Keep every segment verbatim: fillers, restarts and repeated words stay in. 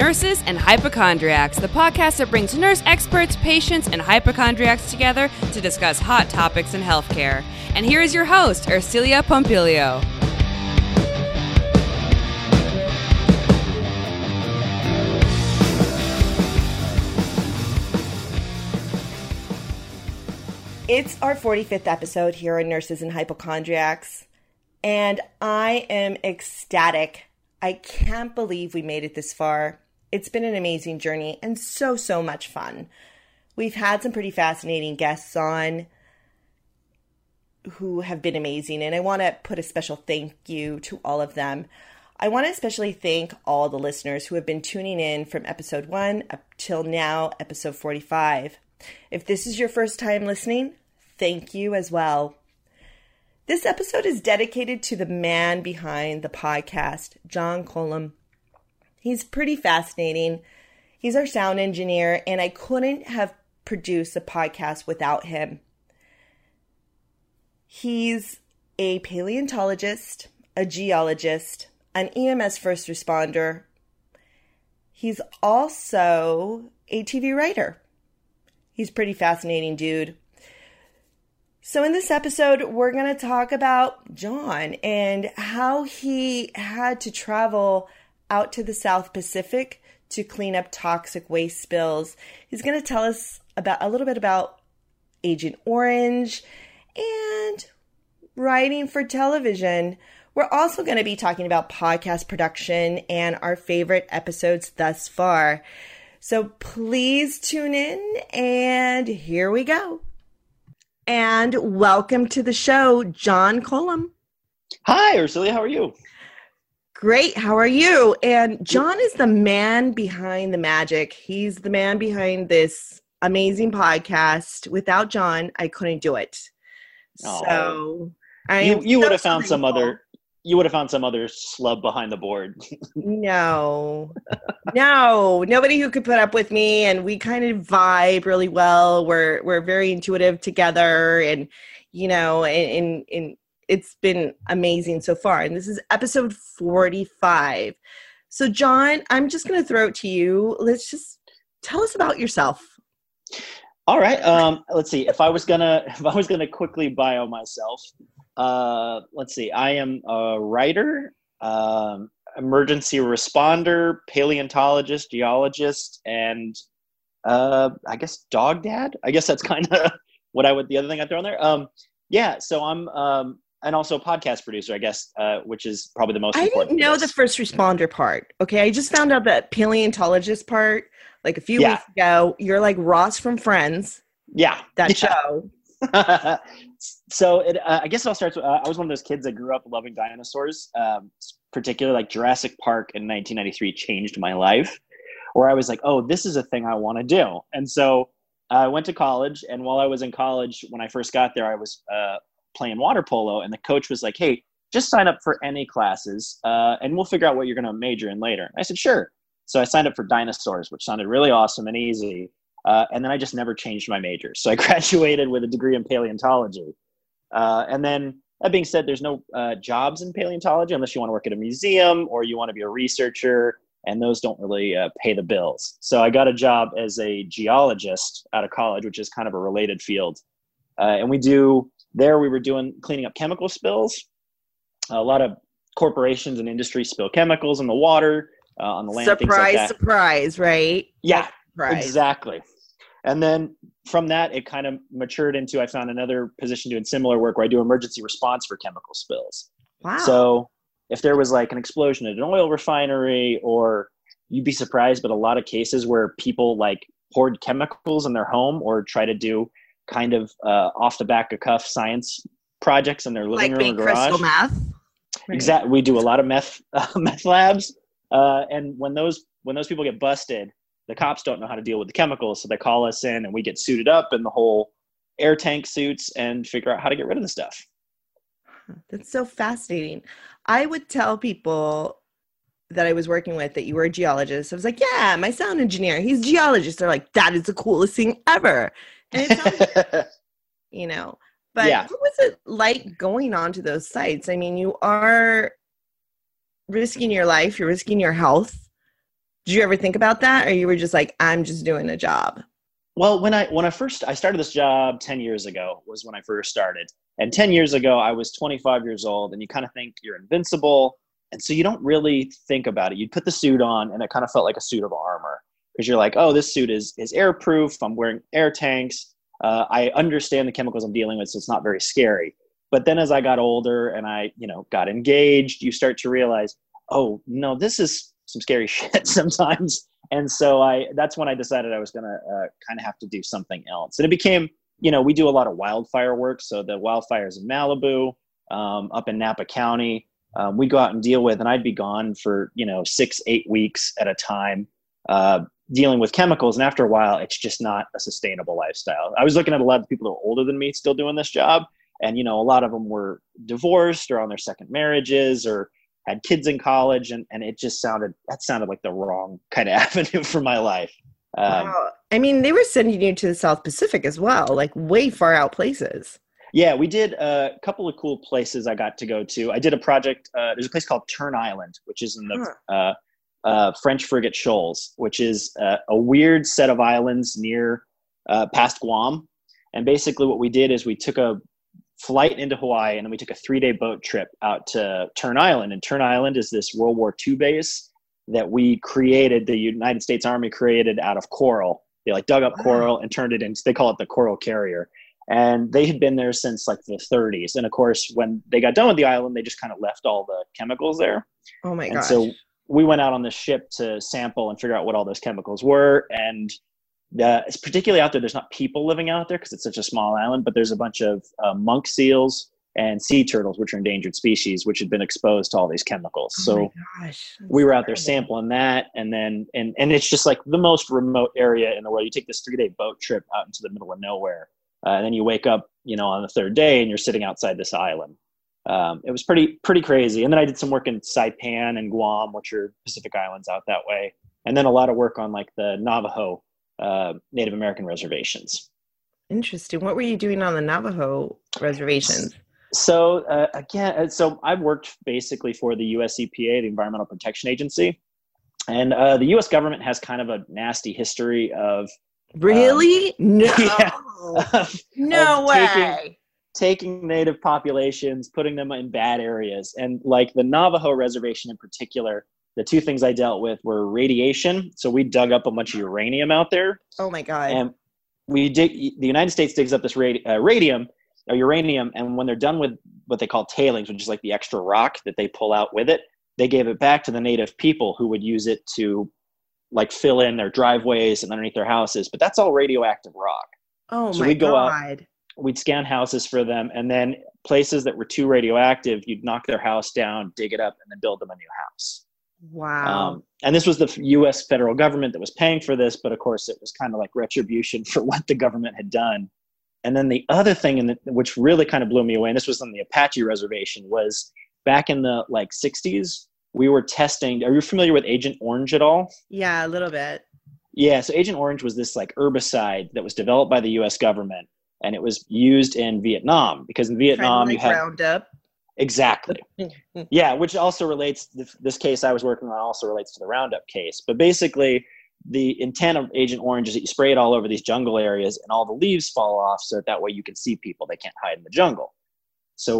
Nurses and Hypochondriacs, the podcast that brings nurse experts, patients, and hypochondriacs together to discuss hot topics in healthcare. And here is your host, Ercilia Pompilio. It's our forty-fifth episode here on Nurses and Hypochondriacs, and I am ecstatic. I can't believe we made it this far. It's been an amazing journey and so, so much fun. We've had some pretty fascinating guests on who have been amazing, and I want to put a special thank you to all of them. I want to especially thank all the listeners who have been tuning in from episode one up till now, episode forty-five. If this is your first time listening, thank you as well. This episode is dedicated to the man behind the podcast, John Colomb. He's pretty fascinating. He's our sound engineer, and I couldn't have produced a podcast without him. He's a paleontologist, a geologist, an E M S first responder. He's also a T V writer. He's a pretty fascinating dude. So in this episode, we're going to talk about John and how he had to travel out to the South Pacific to clean up toxic waste spills. He's going to tell us about a little bit about Agent Orange and writing for television. We're also going to be talking about podcast production and our favorite episodes thus far. So please tune in, and here we go. And welcome to the show, John Colomb. Hi, Ercilia. How are you? Great. How are you? And John is the man behind the magic. He's the man behind this amazing podcast. Without John, I couldn't do it. Aww. So I you, you so would have found grateful. some other. You would have found some other slub behind the board. No, no, nobody who could put up with me. And we kind of vibe really well. We're, we're very intuitive together, and, you know, and, and, and it's been amazing so far. And this is episode forty-five. So John, I'm just going to throw it to you. Let's just tell us about yourself. All right. Um, let's see if I was gonna, if I was going to quickly bio myself, Uh, let's see. I am a writer, um, emergency responder, paleontologist, geologist, and uh, I guess dog dad. I guess that's kind of what I would. The other thing I throw in there. Um, yeah. So I'm, um, and also a podcast producer, I guess, uh, which is probably the most. I important didn't know the first responder part. Okay, I just found out that paleontologist part like a few yeah. weeks ago. You're like Ross from Friends. Yeah, that yeah. show. So it, uh, I guess it all starts with, uh, I was one of those kids that grew up loving dinosaurs, um, particularly like Jurassic Park in nineteen ninety-three changed my life, where I was like, oh, this is a thing I want to do. And so uh, I went to college, and while I was in college, when I first got there, I was uh, playing water polo, and the coach was like, hey, just sign up for any classes uh, and we'll figure out what you're going to major in later. And I said, sure. So I signed up for dinosaurs, which sounded really awesome and easy. Uh, and then I just never changed my major. So I graduated with a degree in paleontology. Uh, and then that being said, there's no uh, jobs in paleontology unless you want to work at a museum or you want to be a researcher. And those don't really uh, pay the bills. So I got a job as a geologist out of college, which is kind of a related field. Uh, and we do there, we were doing cleaning up chemical spills. A lot of corporations and industry spill chemicals in the water, uh, on the land. Surprise, like surprise, right? Yeah. Right. Exactly. And then from that, it kind of matured into, I found another position doing similar work where I do emergency response for chemical spills. Wow. So if there was like an explosion at an oil refinery, or you'd be surprised, but a lot of cases where people like poured chemicals in their home or try to do kind of uh, off the back of cuff science projects in their living like room or garage. Like crystal meth? Exactly. We do a lot of meth, uh, meth labs. Uh, and when those when those people get busted, the cops don't know how to deal with the chemicals, so they call us in, and we get suited up in the whole air tank suits and figure out how to get rid of the stuff. That's so fascinating. I would tell people that I was working with that you were a geologist. I was like, yeah, my sound engineer, he's a geologist. They're like, that is the coolest thing ever. And it sounds, you know, but yeah. What was it like going on to those sites? I mean, you are risking your life, you're risking your health Did you ever think about that? Or you were just like, I'm just doing a job? Well, when I, when I first, I started this job ten years ago was when I first started. And ten years ago, I was twenty-five years old, and you kind of think you're invincible. And so you don't really think about it. You'd put the suit on, and it kind of felt like a suit of armor, because you're like, oh, this suit is, is airproof. I'm wearing air tanks. Uh, I understand the chemicals I'm dealing with, so it's not very scary. But then as I got older and I, you know, got engaged, you start to realize, oh, no, this is some scary shit sometimes. And so I, that's when I decided I was going to uh, kind of have to do something else. And it became, you know, we do a lot of wildfire work. So the wildfires in Malibu, um, up in Napa County, um, we go out and deal with, and I'd be gone for, you know, six, eight weeks at a time, uh, dealing with chemicals. And after a while, it's just not a sustainable lifestyle. I was looking at a lot of people who are older than me still doing this job. And, you know, a lot of them were divorced or on their second marriages or had kids in college. And, and it just sounded, that sounded like the wrong kind of avenue for my life. Um, wow. I mean, they were sending you to the South Pacific as well, like way far out places. Yeah, we did a couple of cool places I got to go to. I did a project, uh, there's a place called Turn Island, which is in the huh. uh, uh, French Frigate Shoals, which is uh, a weird set of islands near uh, past Guam. And basically what we did is we took a flight into Hawaii, and then we took a three-day boat trip out to Turn Island. And Turn Island is this World War Two base that we created, the United States Army created out of coral. They like dug up coral and turned it into, they call it the coral carrier. And they had been there since like the thirties. And of course, when they got done with the island, they just kind of left all the chemicals there. Oh my gosh. And so we went out on this ship to sample and figure out what all those chemicals were. And Uh, it's particularly out there, there's not people living out there because it's such a small island, but there's a bunch of uh, monk seals and sea turtles, which are endangered species, which had been exposed to all these chemicals. Oh so gosh, we were out there sampling that. And then, and, and it's just like the most remote area in the world. You take this three day boat trip out into the middle of nowhere. Uh, and then you wake up, you know, on the third day and you're sitting outside this island. Um, it was pretty, pretty crazy. And then I did some work in Saipan and Guam, which are Pacific Islands out that way. And then a lot of work on like the Navajo Uh, Native American reservations. Interesting. What were you doing on the Navajo reservations? So uh, again, so I worked basically for the U S E P A, the Environmental Protection Agency, and uh, the U S government has kind of a nasty history of really um, no, yeah, of, no of way taking, taking Native populations, putting them in bad areas, and like the Navajo reservation in particular. The two things I dealt with were radiation. So we dug up a bunch of uranium out there. Oh my God. And we dig, the United States digs up this radi- uh, radium or uranium. And when they're done with what they call tailings, which is like the extra rock that they pull out with it, they gave it back to the native people who would use it to like fill in their driveways and underneath their houses. But that's all radioactive rock. Oh so my we'd go God. Out, we'd scan houses for them. And then places that were too radioactive, you'd knock their house down, dig it up, and then build them a new house. Wow. Um, and this was the U S federal government that was paying for this, but of course it was kind of like retribution for what the government had done. And then the other thing in the, which really kind of blew me away, and this was on the Apache reservation, was back in the like sixties, we were testing. Are you familiar with Agent Orange at all? Yeah, a little bit. Yeah. So Agent Orange was this like herbicide that was developed by the U S government, and it was used in Vietnam because in Vietnam like you had Roundup. Exactly. Yeah, which also relates, th- this case I was working on also relates to the Roundup case. But basically, the intent of Agent Orange is that you spray it all over these jungle areas and all the leaves fall off so that, that way you can see people. They can't hide in the jungle. So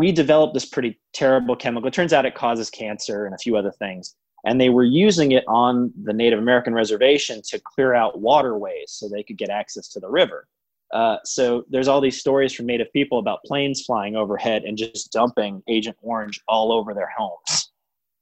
we developed this pretty terrible chemical. It turns out it causes cancer and a few other things. And they were using it on the Native American reservation to clear out waterways so they could get access to the river. Uh, so there's all these stories from Native people about planes flying overhead and just dumping Agent Orange all over their homes.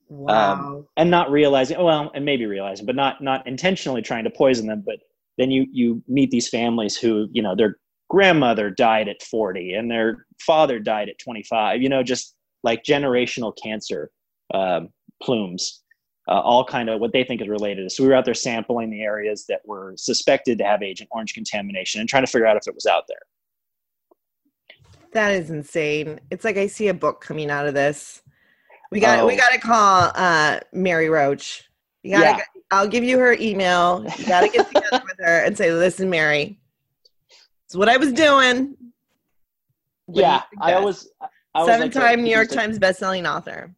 Wow. Um, and not realizing, well, and maybe realizing, but not, not intentionally trying to poison them. But then you, you meet these families who, you know, their grandmother died at forty and their father died at twenty-five, you know, just like generational cancer, um, plumes, uh, all kind of what they think is related. So we were out there sampling the areas that were suspected to have Agent Orange contamination and trying to figure out if it was out there. That is insane. It's like, I see a book coming out of this. We got, oh. we got to call uh, Mary Roach. You gotta, yeah. I'll give you her email. You got to get together with her and say, listen, Mary, it's what I was doing. What yeah. I always, I was seven-time like New York Times bestselling author.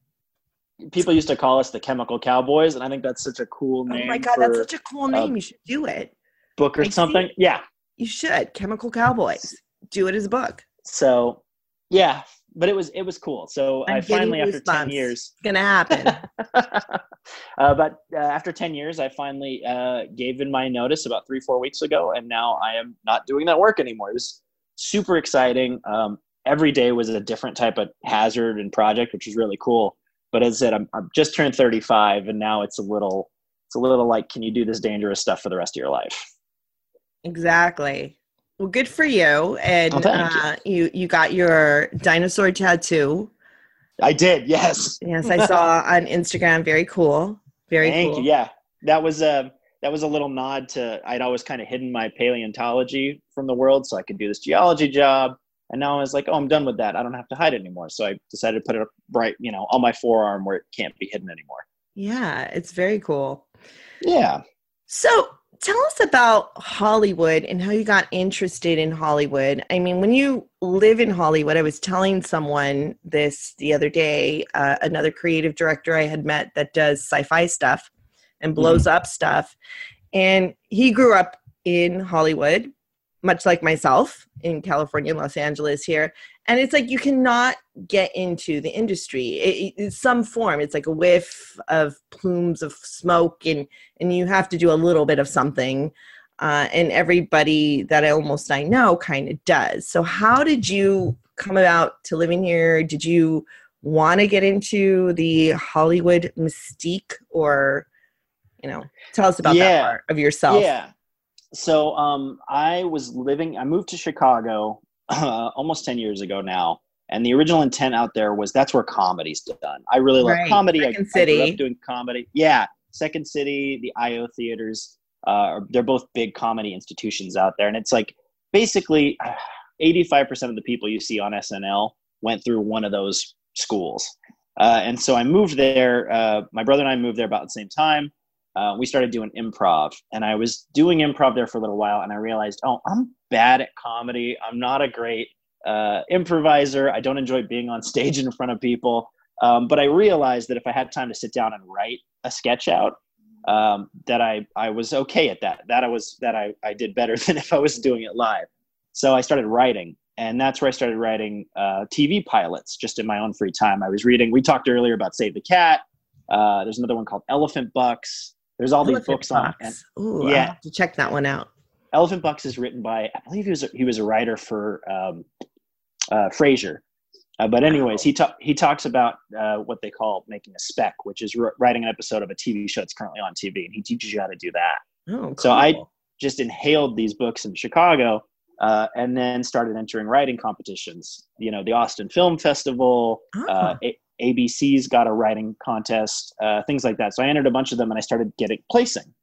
people used to call us the Chemical Cowboys, and I think that's such a cool name. Oh my God, for, that's such a cool name. Um, you should do it. Book or I something. Yeah. You should. Chemical Cowboys. Do it as a book. So, yeah. But it was it was cool. So I'm I finally, after ten years, it's gonna happen. uh, but uh, after ten years, I finally uh, gave in my notice about three four weeks ago, and now I am not doing that work anymore. It was super exciting. Um, every day was a different type of hazard and project, which was really cool. But as I said, I'm I'm just turned thirty-five, and now it's a little it's a little like, can you do this dangerous stuff for the rest of your life? Exactly. Well, good for you. And oh, uh, you. you you got your dinosaur tattoo. I did, yes. Yes, I saw on Instagram. Very cool. Very Thank cool. Thank you, yeah. That was, a, that was a little nod to, I'd always kind of hidden my paleontology from the world so I could do this geology job. And now I was like, oh, I'm done with that. I don't have to hide it anymore. So I decided to put it up right, you know, on my forearm where it can't be hidden anymore. Yeah, it's very cool. Yeah. So tell us about Hollywood and how you got interested in Hollywood. I mean, when you live in Hollywood, I was telling someone this the other day, uh, another creative director I had met that does sci-fi stuff and blows mm. up stuff. And he grew up in Hollywood, much like myself, in California, Los Angeles here. And it's like you cannot get into the industry. It, it, it's some form. It's like a whiff of plumes of smoke, and, and you have to do a little bit of something. Uh, and everybody that I almost I know kind of does. So how did you come about to living here? Did you want to get into the Hollywood mystique, or, you know, tell us about yeah. that part of yourself. Yeah. So um, I was living, I moved to Chicago Uh, almost ten years ago now, and the original intent out there was that's where comedy's done. I really love right. comedy. Second I, City. I grew up doing comedy. Yeah, Second City, the I O theaters, uh, they're both big comedy institutions out there, and it's like basically eighty-five percent of the people you see on S N L went through one of those schools. Uh, and so I moved there. Uh, my brother and I moved there about the same time. Uh, we started doing improv, and I was doing improv there for a little while, and I realized, oh, I'm bad at comedy. I'm not a great uh, improviser. I don't enjoy being on stage in front of people. Um, but I realized that if I had time to sit down and write a sketch out, um, that I, I was okay at that, that I was, that I, I did better than if I was doing it live. So I started writing, and that's where I started writing uh, T V pilots just in my own free time. I was reading, we talked earlier about Save the Cat. Uh, there's another one called Elephant Bucks. There's all Elephant these books Bucks. on. And, Ooh, yeah. I'll have to check that one out. Elephant Bucks is written by, I believe he was a, he was a writer for um, uh, Frasier. Uh, but anyways, wow. he ta- he talks about uh, what they call making a spec, which is r- writing an episode of a T V show that's currently on T V. And he teaches you how to do that. Oh, cool. So I just inhaled these books in Chicago uh, and then started entering writing competitions. You know, the Austin Film Festival, oh. uh, it, A B C's got a writing contest, uh, things like that. So I entered a bunch of them, and I started getting placing.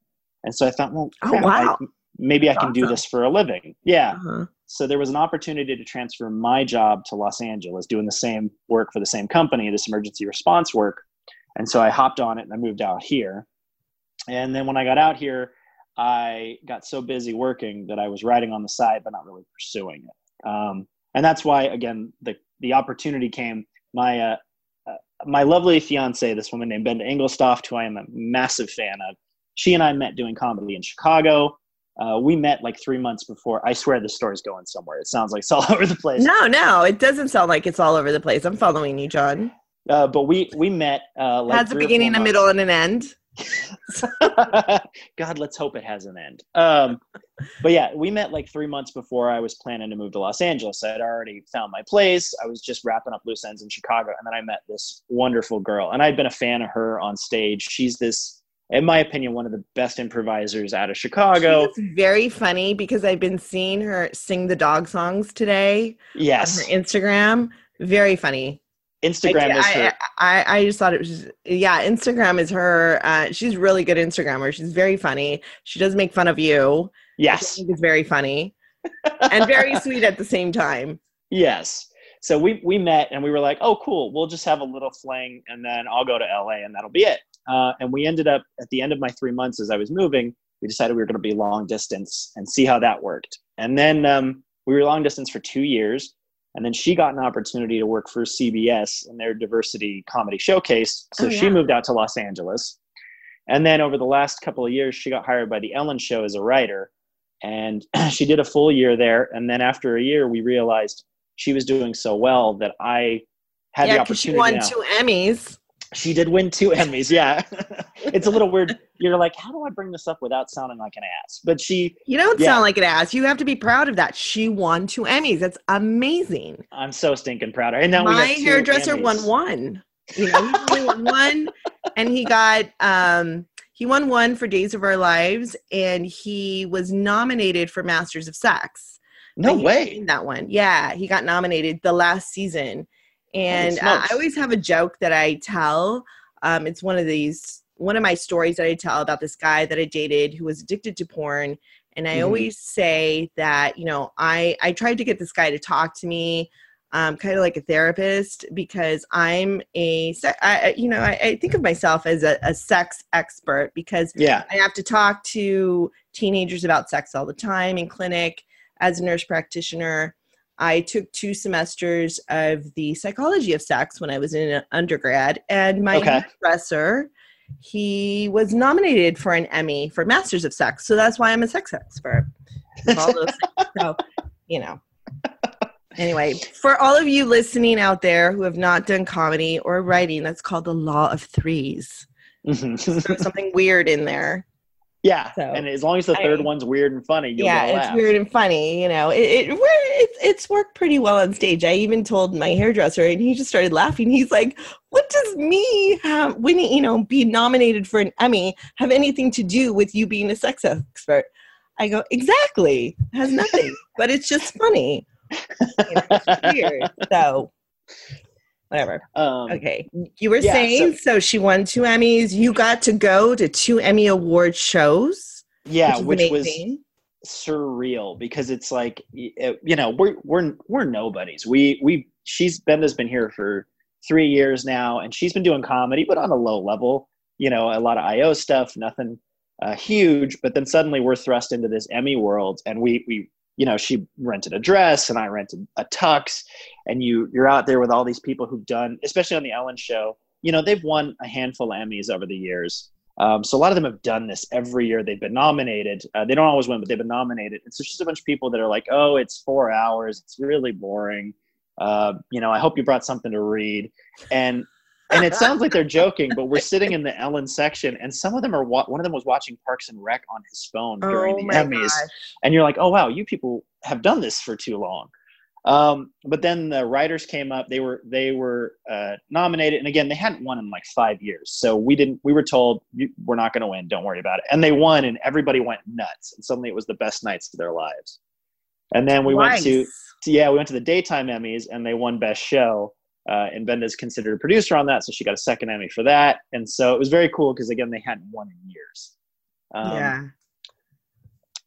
And so I thought, well, crap, oh, wow. I, maybe That's I can awesome. do this for a living. Yeah. Uh-huh. So there was an opportunity to transfer my job to Los Angeles, doing the same work for the same company, this emergency response work. And so I hopped on it, and I moved out here. And then when I got out here, I got so busy working that I was writing on the side, but not really pursuing it. Um, and that's why, again, the, the opportunity came. My, uh, My lovely fiance, this woman named Benda Engelstoft, who I am a massive fan of, she and I met doing comedy in Chicago. Uh, we met like three months before. I swear this story's going somewhere. It sounds like it's all over the place. No, no, it doesn't sound like it's all over the place. I'm following you, John. Uh, but we we met. Uh, like has a beginning, a middle, and an end. God, let's hope it has an end. Um, but yeah, we met like three months before I was planning to move to Los Angeles. I had already found my place. I was just wrapping up loose ends in Chicago. And then I met this wonderful girl, and I'd been a fan of her on stage. She's this, in my opinion, one of the best improvisers out of Chicago. She's very funny because I've been seeing her sing the dog songs today. Yes. On her Instagram. Very funny. Instagram I, is her. I, I, I just thought it was, yeah, Instagram is her. Uh, she's really good Instagrammer. She's very funny. She does make fun of you. Yes. It's very funny and very sweet at the same time. Yes. So we, we met, and we were like, oh, cool. We'll just have a little fling, and then I'll go to L A, and that'll be it. Uh, and we ended up at the end of my three months as I was moving, we decided we were going to be long distance and see how that worked. And then um, we were long distance for two years. And then she got an opportunity to work for C B S in their diversity comedy showcase. So oh, yeah. she moved out to Los Angeles. And then over the last couple of years, she got hired by the Ellen Show as a writer. And she did a full year there. And then after a year, we realized she was doing so well that I had yeah, the opportunity. Yeah, because she won now. two Emmys. She did win two Emmys, yeah. It's a little weird. You're like, how do I bring this up without sounding like an ass? But she... You don't yeah. sound like an ass. You have to be proud of that. She won two Emmys. That's amazing. I'm so stinking proud of her. And now My we hairdresser Emmys. won one. You know, he only won one. And he got... Um, he won one for Days of Our Lives, and he was nominated for Masters of Sex. No way. That one. Yeah, he got nominated the last season. And uh, I always have a joke that I tell. Um, it's one of these, one of my stories that I tell about this guy that I dated who was addicted to porn. And I mm-hmm. always say that, you know, I, I tried to get this guy to talk to me, um, kind of like a therapist, because I'm a, I, you know, I, I think of myself as a, a sex expert because yeah. I have to talk to teenagers about sex all the time in clinic as a nurse practitioner. I took two semesters of the psychology of sex when I was in undergrad, and my okay. professor, he was nominated for an Emmy for Masters of Sex. So that's why I'm a sex expert. All those things. So, you know, anyway, for all of you listening out there who have not done comedy or writing, that's called the law of threes. Mm-hmm. So something weird in there. Yeah, so, and as long as the third I, one's weird and funny, you'll yeah, laugh. Yeah, it's weird and funny, you know. It, it, it, it's worked pretty well on stage. I even told my hairdresser, and he just started laughing. He's like, what does me have, when, you know, be nominated for an Emmy have anything to do with you being a sex expert? I go, exactly. It has nothing, but it's just funny. You know, it's weird, so... Whatever. Um, okay. You were yeah, saying, so, so she won two Emmys. You got to go to two Emmy Award shows. Yeah, which, which was surreal because it's like, you know, we're, we're, we're nobodies. We, we, she's, Benda's been here for three years now and she's been doing comedy, but on a low level, you know, a lot of I O stuff, nothing uh, huge, but then suddenly we're thrust into this Emmy world and we, we, you know, she rented a dress and I rented a tux and you, you're out there with all these people who've done, especially on the Ellen Show, you know, they've won a handful of Emmys over the years. Um, so a lot of them have done this every year. They've been nominated. Uh, they don't always win, but they've been nominated. And so it's just a bunch of people that are like, oh, it's four hours. It's really boring. Uh, you know, I hope you brought something to read. And, and it sounds like they're joking, but we're sitting in the Ellen section and some of them are, wa- one of them was watching Parks and Rec on his phone during oh the Emmys. Gosh. And you're like, oh wow, you people have done this for too long. Um, but then the writers came up, they were, they were, uh, nominated. And again, they hadn't won in like five years. So we didn't, we were told we're not going to win. Don't worry about it. And they won and everybody went nuts. And suddenly it was the best nights of their lives. And then we nice. went to, to, yeah, we went to the daytime Emmys and they won best show. Uh, and Benda's considered a producer on that. So she got a second Emmy for that. And so it was very cool. Cause again, they hadn't won in years. Um, yeah.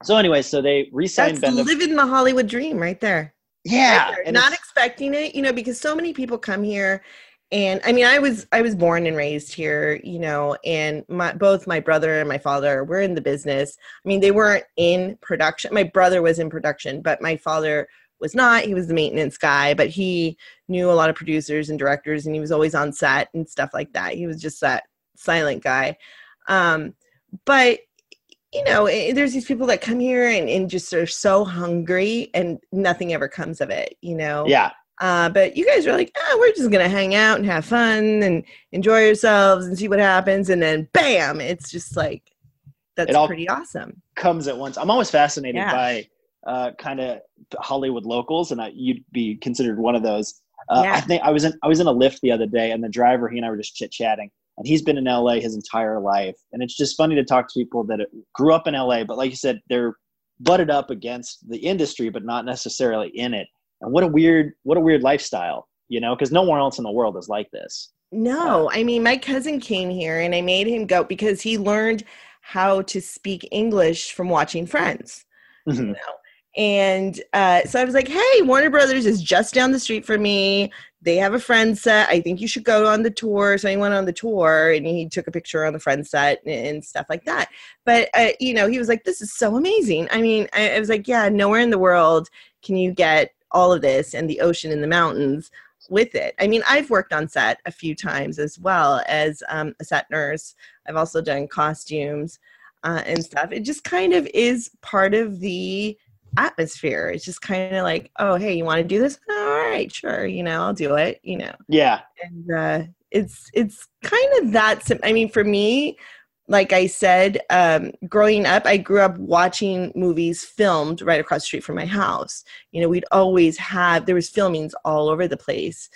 So anyway, so they re-signed Benda. That's living the Hollywood dream right there. Yeah. Right there. Not expecting it, you know, because so many people come here and I mean, I was, I was born and raised here, you know, and my, both my brother and my father were in the business. I mean, they weren't in production. My brother was in production, but my father was not. He was the maintenance guy, but he knew a lot of producers and directors and he was always on set and stuff like that. He was just that silent guy. Um, but you know, it, there's these people that come here and, and just are so hungry and nothing ever comes of it, you know? Yeah. Uh, but you guys are like, ah, we're just going to hang out and have fun and enjoy yourselves and see what happens. And then bam, it's just like, that's pretty awesome. Comes at once. I'm always fascinated yeah. by uh, kind of Hollywood locals. And I, you'd be considered one of those. Uh, yeah. I think I was in, I was in a Lyft the other day and the driver, he and I were just chit chatting. And he's been in L A his entire life. And it's just funny to talk to people that grew up in L A, but like you said, they're butted up against the industry, but not necessarily in it. And what a weird, what a weird lifestyle, you know, because nowhere else in the world is like this. No, uh, I mean, my cousin came here and I made him go because he learned how to speak English from watching Friends. Mm-hmm. You know? And uh, so I was like, hey, Warner Brothers is just down the street from me. They have a Friends set. I think you should go on the tour. So he went on the tour and he took a picture on the Friends set and, and stuff like that. But, uh, you know, he was like, this is so amazing. I mean, I, I was like, yeah, nowhere in the world can you get all of this and the ocean and the mountains with it. I mean, I've worked on set a few times as well as um, a set nurse. I've also done costumes uh, and stuff. It just kind of is part of the atmosphere. It's just kind of like, oh, hey, you want to do this? Oh, all right, sure. You know, I'll do it, you know? Yeah. And uh, it's, it's kind of that. Sim- I mean, for me, like I said, um, growing up, I grew up watching movies filmed right across the street from my house. You know, we'd always have, there was filmings all over the place.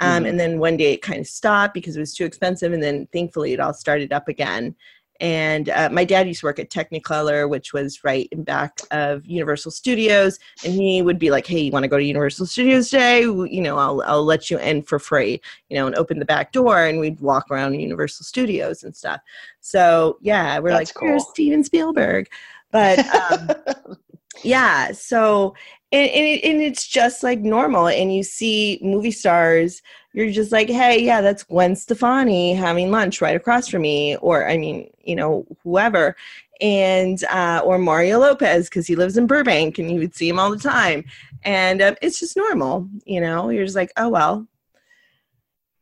Um, mm-hmm. And then one day it kind of stopped because it was too expensive. And then thankfully it all started up again. And uh, my dad used to work at Technicolor, which was right in back of Universal Studios. And he would be like, hey, you want to go to Universal Studios today? You know, I'll I'll let you in for free, you know, and open the back door. And we'd walk around Universal Studios and stuff. So, yeah, we're That's like, cool. Here's Steven Spielberg. But, um, yeah, so, and, and, it, and it's just like normal. And you see movie stars, you're just like, hey, yeah, that's Gwen Stefani having lunch right across from me, or, I mean, you know, whoever, and, uh, or Mario Lopez, because he lives in Burbank, and you would see him all the time, and um, it's just normal, you know, you're just like, oh, well,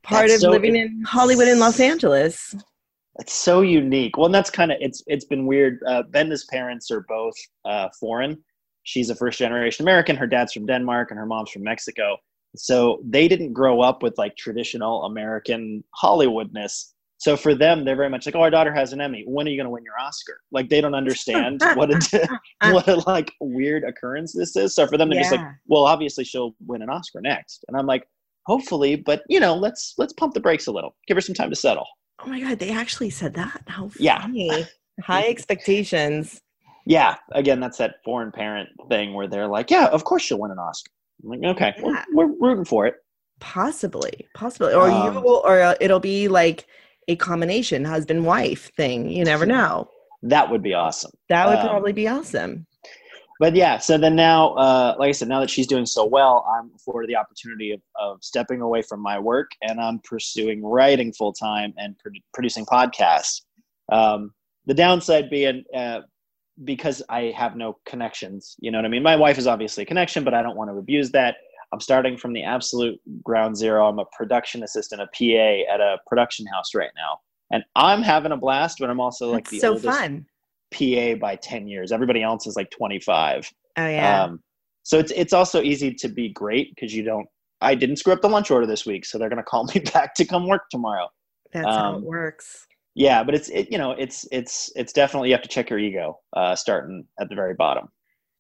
part that's of so, living in Hollywood and Los Angeles. That's so unique. Well, and that's kind of, it's it's been weird. Uh, Benda's parents are both uh, foreign. She's a first-generation American, her dad's from Denmark, and her mom's from Mexico. So they didn't grow up with like traditional American Hollywoodness. So for them, they're very much like, oh, our daughter has an Emmy. When are you going to win your Oscar? Like they don't understand what a, what a like weird occurrence this is. So for them, they're yeah. just like, well, obviously she'll win an Oscar next. And I'm like, hopefully, but you know, let's, let's pump the brakes a little, give her some time to settle. Oh my God. They actually said that. How funny. Yeah. High expectations. Yeah. Again, that's that foreign parent thing where they're like, yeah, of course she'll win an Oscar. I'm like, okay, yeah. we're, we're rooting for it. Possibly, possibly. Or um, you will, or it'll be like a combination husband-wife thing. You never know. That would be awesome. That would um, probably be awesome. But yeah, so then now, uh, like I said, now that she's doing so well, I'm afforded the opportunity of, of stepping away from my work, and I'm pursuing writing full-time and pro- producing podcasts. Um, the downside being uh, – because I have no connections, you know what I mean? My wife is obviously a connection, but I don't want to abuse that. I'm starting from the absolute ground zero. I'm a production assistant, a P A at a production house right now. And I'm having a blast, but I'm also like the oldest P A by ten years. Everybody else is like twenty-five. Oh yeah. Um, so it's, it's also easy to be great because you don't, I didn't screw up the lunch order this week. So they're going to call me back to come work tomorrow. That's um, how it works. Yeah, but it's, it, you know, it's, it's, it's definitely, you have to check your ego, uh, starting at the very bottom.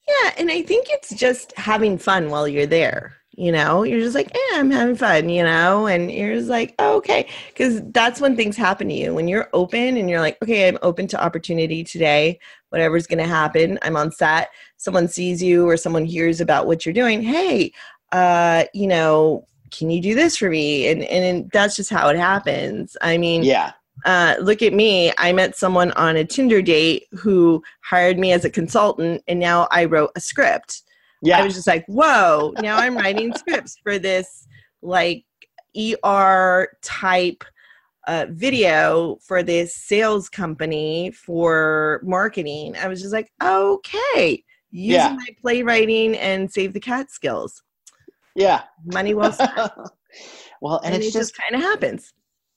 Yeah. And I think it's just having fun while you're there, you know, you're just like, eh, I'm having fun, you know, and you're just like, oh, okay. Cause that's when things happen to you when you're open and you're like, okay, I'm open to opportunity today, whatever's going to happen. I'm on set. Someone sees you or someone hears about what you're doing. Hey, uh, you know, can you do this for me? And, and, and that's just how it happens. I mean, yeah. Uh, look at me. I met someone on a Tinder date who hired me as a consultant, and now I wrote a script. Yeah. I was just like, whoa, now I'm writing scripts for this like E R type uh, video for this sales company for marketing. I was just like, okay, using yeah. my playwriting and Save the Cat skills. Yeah. Money well spent. Well, and, and it's it just, just kind of happens.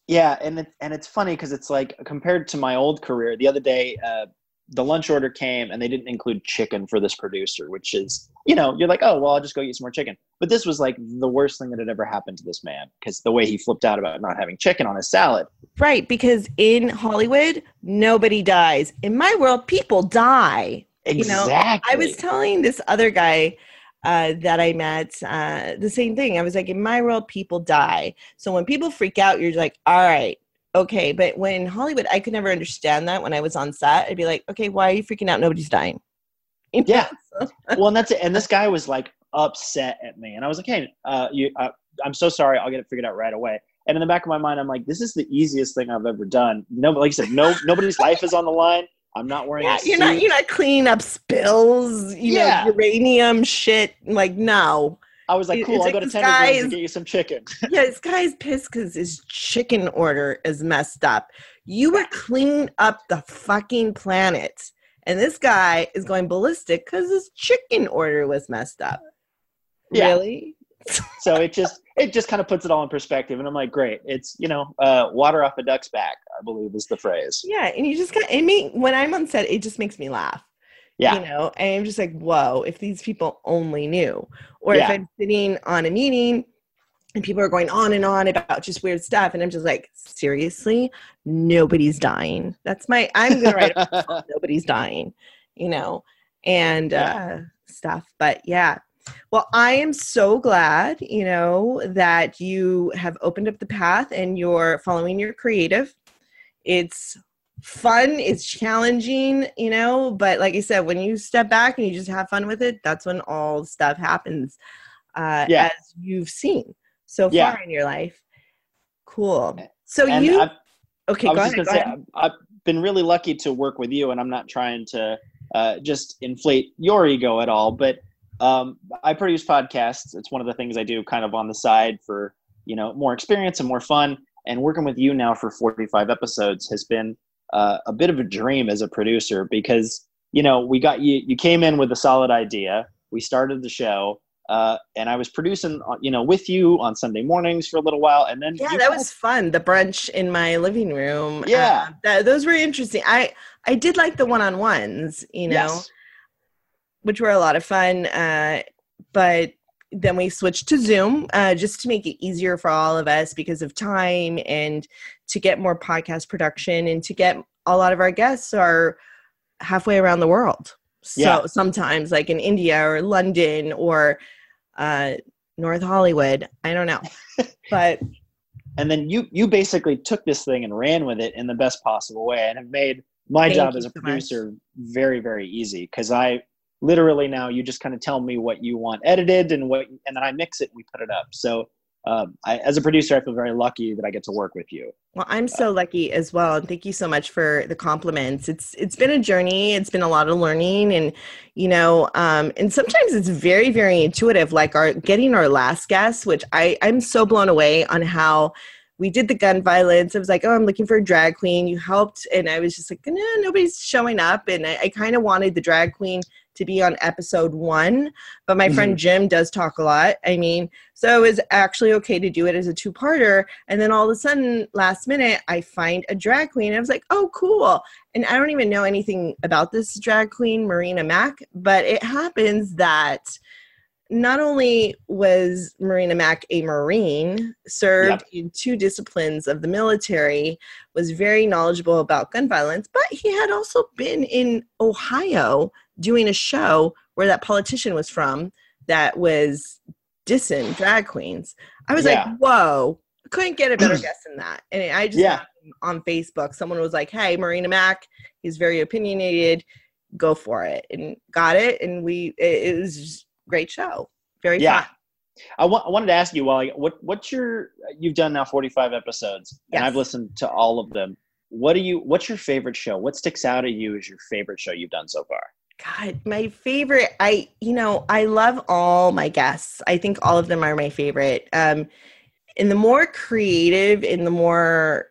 Yeah, and it, and it's funny because it's like compared to my old career, the other day uh, the lunch order came and they didn't include chicken for this producer, which is, you know, you're like, oh, well, I'll just go eat some more chicken. But this was like the worst thing that had ever happened to this man because the way he flipped out about not having chicken on his salad. Right, because in Hollywood, nobody dies. In my world, people die. Exactly. You know? I was telling this other guy Uh, that I met, uh, the same thing. I was like, in my world, people die. So when people freak out, you're like, all right, okay. But when Hollywood, I could never understand that when I was on set. I'd be like, okay, why are you freaking out? Nobody's dying. You know? Yeah. Well, and that's it. And this guy was like upset at me. And I was like, hey, uh, you, uh, I'm so sorry. I'll get it figured out right away. And in the back of my mind, I'm like, this is the easiest thing I've ever done. No, like you said, no, nobody's life is on the line. I'm not wearing yeah, a suit. You're not, you're not cleaning up spills, you yeah. know, uranium shit. Like, no. I was like, cool, it's I'll like, go to Tenderloin and get you some chicken. Yeah, this guy's pissed because his chicken order is messed up. You were cleaning up the fucking planet. And this guy is going ballistic because his chicken order was messed up. yeah. Really? So it just it just kind of puts it all in perspective, and I'm like, great. It's, you know, uh, water off a duck's back, I believe is the phrase. Yeah, and you just kind of, I mean, when I'm on set, it just makes me laugh. Yeah, you know, and I'm just like, whoa, if these people only knew, or yeah. if I'm sitting on a meeting and people are going on and on about just weird stuff, and I'm just like, seriously, nobody's dying. That's my, I'm gonna write about nobody's dying, you know, and yeah. uh, stuff. But yeah. Well, I am so glad, you know, that you have opened up the path and you're following your creative. It's fun. It's challenging, you know, but like I said, when you step back and you just have fun with it, that's when all stuff happens, uh, yeah. as you've seen so yeah. far in your life. Cool. So and you, I've, okay, I go ahead, go say, ahead. I've been really lucky to work with you, and I'm not trying to uh, just inflate your ego at all, but Um, I produce podcasts. It's one of the things I do kind of on the side for, you know, more experience and more fun. And working with you now for forty-five episodes has been uh, a bit of a dream as a producer, because, you know, we got you, you came in with a solid idea. We started the show uh, and I was producing, you know, with you on Sunday mornings for a little while. And then yeah, that called. was fun. The brunch in my living room. Yeah. Uh, th- those were interesting. I, I did like the one-on-ones, you know. Yes. Which were a lot of fun, uh, but then we switched to Zoom uh, just to make it easier for all of us because of time and to get more podcast production and to get a lot of our guests are halfway around the world. So yeah. sometimes like in India or London or uh, North Hollywood, I don't know. But and then you you basically took this thing and ran with it in the best possible way, and have made my Thank job as a so producer much. very, very easy, because I – literally now you just kind of tell me what you want edited and what, and then I mix it and we put it up. So um, I, as a producer, I feel very lucky that I get to work with you. Well, I'm so uh, lucky as well. And thank you so much for the compliments. It's, it's been a journey. It's been a lot of learning, and, you know, um, and sometimes it's very, very intuitive, like our getting our last guest, which I I'm so blown away on how we did the gun violence. I was like, oh, I'm looking for a drag queen. You helped. And I was just like, no, nobody's showing up. And I, I kind of wanted the drag queen to be on episode one, but my mm-hmm. friend Jim does talk a lot. I mean, so it was actually okay to do it as a two-parter. And then all of a sudden, last minute, I find a drag queen. And I was like, oh, cool. And I don't even know anything about this drag queen, Marina Mac, but it happens that not only was Marina Mac a Marine, served yep. in two disciplines of the military, was very knowledgeable about gun violence, but he had also been in Ohio doing a show where that politician was from that was dissing drag queens. I was yeah. like, whoa, couldn't get a better guess than that. And I just yeah. on Facebook, someone was like, hey, Marina Mac, he's very opinionated, go for it. And got it. And we, it, it was just a great show. Very yeah. fun. I, wa- I wanted to ask you, Wally, what, what's your, you've done now forty-five episodes, yes. and I've listened to all of them. What do you, what's your favorite show? What sticks out at you as your favorite show you've done so far? God, my favorite, I, you know, I love all my guests. I think all of them are my favorite. Um, and the more creative and the more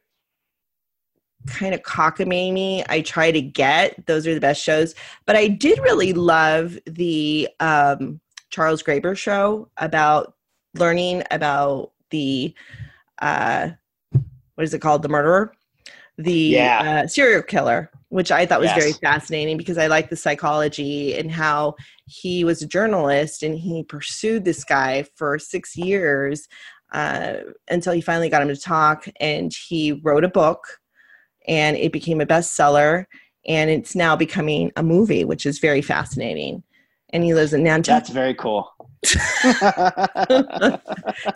kind of cockamamie I try to get, those are the best shows. But I did really love the um, Charles Graeber show about learning about the, uh, what is it called? The murderer, the yeah. uh, serial killer. Which I thought was yes. very fascinating, because I like the psychology and how he was a journalist and he pursued this guy for six years uh, until he finally got him to talk, and he wrote a book and it became a bestseller, and it's now becoming a movie, which is very fascinating. And he lives in Nantucket. That's very cool. So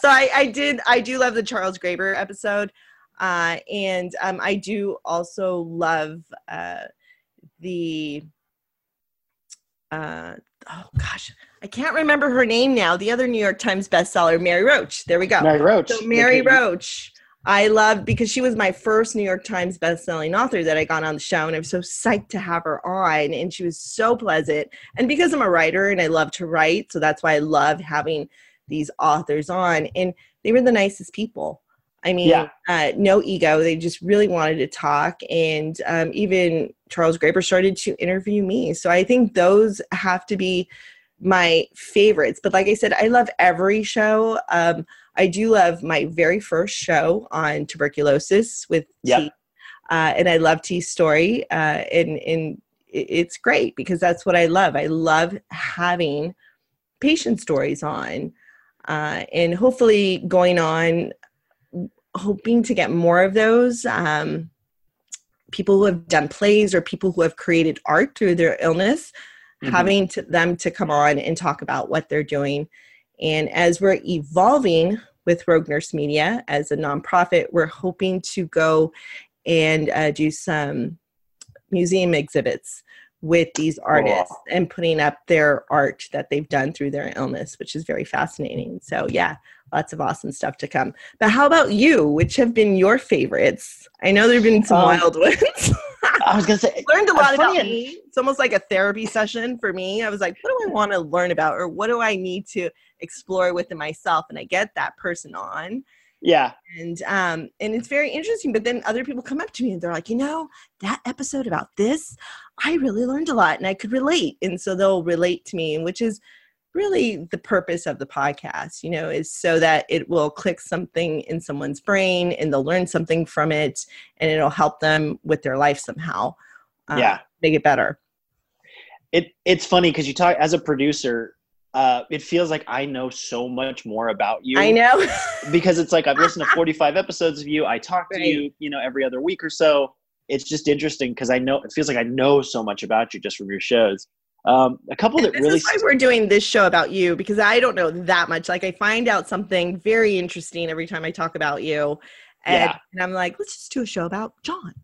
I, I did, I do love the Charles Graeber episode. Uh, and, um, I do also love, uh, the, uh, oh gosh, I can't remember her name now. The other New York Times bestseller, Mary Roach. There we go. Mary Roach. So Mary okay. Roach, I love, because she was my first New York Times bestselling author that I got on the show, and I'm so psyched to have her on, and she was so pleasant. And because I'm a writer and I love to write, so that's why I love having these authors on, and they were the nicest people. I mean, yeah. uh, no ego. They just really wanted to talk. And um, even Charles Graeber started to interview me. So I think those have to be my favorites. But like I said, I love every show. Um, I do love my very first show on tuberculosis with yep. T. Uh, and I love T's story. Uh, and, and it's great because that's what I love. I love having patient stories on uh, and hopefully going on, hoping to get more of those. Um, people who have done plays or people who have created art through their illness, mm-hmm. having to, them to come on and talk about what they're doing. And as we're evolving with Rogue Nurse Media as a nonprofit, we're hoping to go and uh, do some museum exhibits with these artists oh. and putting up their art that they've done through their illness, which is very fascinating. So yeah, lots of awesome stuff to come. But how about you? Which have been your favorites? I know there've been some um, wild ones. I was gonna say learned a lot about me. It's almost like a therapy session for me. I was like, what do I want to learn about, or what do I need to explore within myself? And I get that person on. Yeah. And um, and it's very interesting. But then other people come up to me and they're like, you know, that episode about this, I really learned a lot and I could relate. And so they'll relate to me, which is really the purpose of the podcast, you know, is so that it will click something in someone's brain and they'll learn something from it and it'll help them with their life somehow. Um, yeah. Make it better. It It's funny because you talk as a producer. Uh, it feels like I know so much more about you. I know. Because it's like I've listened to forty-five episodes of you. I talk to right. you, you know, every other week or so. It's just interesting because I know, it feels like I know so much about you just from your shows. Um, a couple that this really. This is why st- we're doing this show about you, because I don't know that much. Like I find out something very interesting every time I talk about you. And, yeah. and I'm like, let's just do a show about John.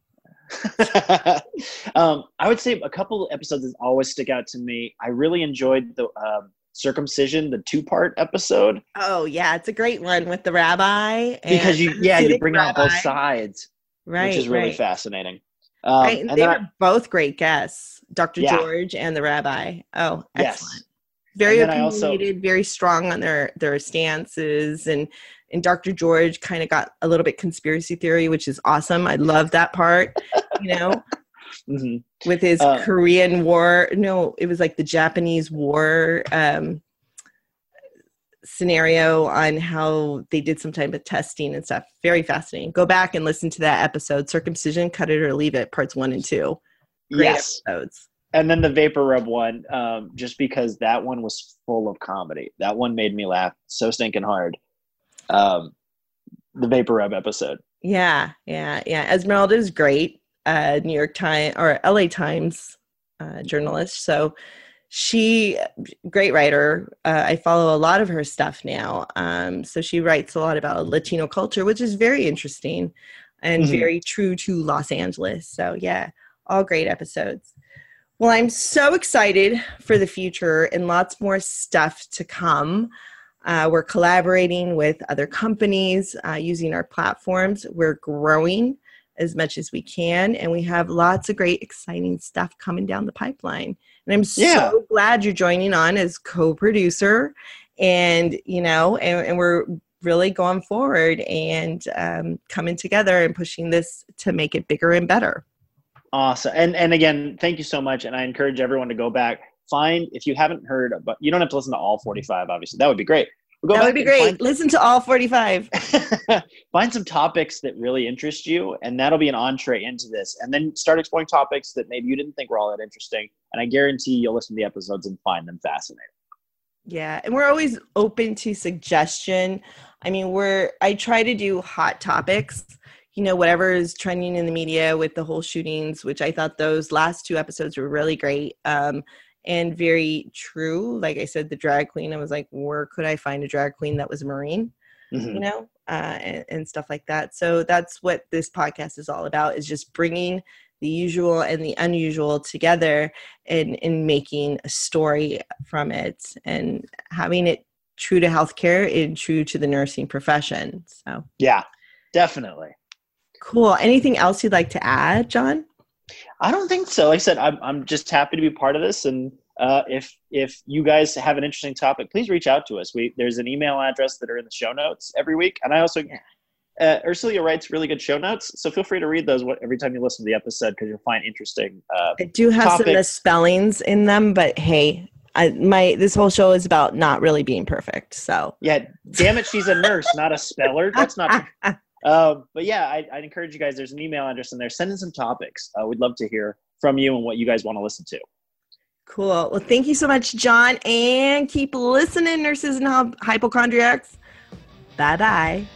um, I would say a couple episodes that always stick out to me. I really enjoyed the, um, circumcision, the two-part episode. Oh yeah, it's a great one with the rabbi. And because you, yeah, you bring rabbi. out both sides, right? Which is really right. fascinating. Um, right, and, and they were I, both great guests, Doctor Yeah. George and the rabbi. Oh, excellent. Yes. Very opinionated, also, very strong on their their stances, and and Doctor George kind of got a little bit conspiracy theory, which is awesome. I love that part. You know. Mm-hmm. With his uh, Korean War, no, it was like the Japanese War um, scenario on how they did some type of testing and stuff. Very fascinating. Go back and listen to that episode, Circumcision, Cut It or Leave It, parts one and two. Great yes. episodes. And then the Vapor Rub one, um, just because that one was full of comedy. That one made me laugh so stinking hard. Um, the Vapor Rub episode. Yeah, yeah, yeah. Esmeralda is great. Uh, New York Times or L A Times uh, journalist. So she, great writer. Uh, I follow a lot of her stuff now. Um, so she writes a lot about Latino culture, which is very interesting and mm-hmm. very true to Los Angeles. So yeah, all great episodes. Well, I'm so excited for the future and lots more stuff to come. Uh, we're collaborating with other companies uh, using our platforms. We're growing as much as we can. And we have lots of great, exciting stuff coming down the pipeline. And I'm yeah. so glad you're joining on as co-producer and, you know, and, and we're really going forward and um, coming together and pushing this to make it bigger and better. Awesome. And, and again, thank you so much. And I encourage everyone to go back, find, if you haven't heard, but you don't have to listen to all forty-five, obviously, that would be great. Go that would be great. Find, Listen to all forty-five. Find some topics that really interest you, and that'll be an entree into this. And then start exploring topics that maybe you didn't think were all that interesting. And I guarantee you'll listen to the episodes and find them fascinating. Yeah, and we're always open to suggestion. I mean, we're I try to do hot topics. You know, whatever is trending in the media with the whole shootings, which I thought those last two episodes were really great. Um, And very true. Like I said, the drag queen, I was like, where could I find a drag queen that was Marine, mm-hmm. you know, uh, and, and stuff like that. So that's what this podcast is all about, is just bringing the usual and the unusual together and, and making a story from it and having it true to healthcare and true to the nursing profession. So yeah, definitely. Cool. Anything else you'd like to add, John? I don't think so. Like I said, I'm I'm just happy to be part of this. And uh, if if you guys have an interesting topic, please reach out to us. We there's an email address that are in the show notes every week. And I also, uh, Ercilia writes really good show notes. So feel free to read those every time you listen to the episode because you'll find interesting uh I do have topics. Some misspellings in them, but hey, I, my this whole show is about not really being perfect. So yeah, damn it, she's a nurse, not a speller. That's not. Uh, but yeah, I, I'd encourage you guys. There's an email address in there. Send in some topics. Uh, we'd love to hear from you and what you guys want to listen to. Cool. Well, thank you so much, John, and keep listening, nurses and hypochondriacs. Bye bye.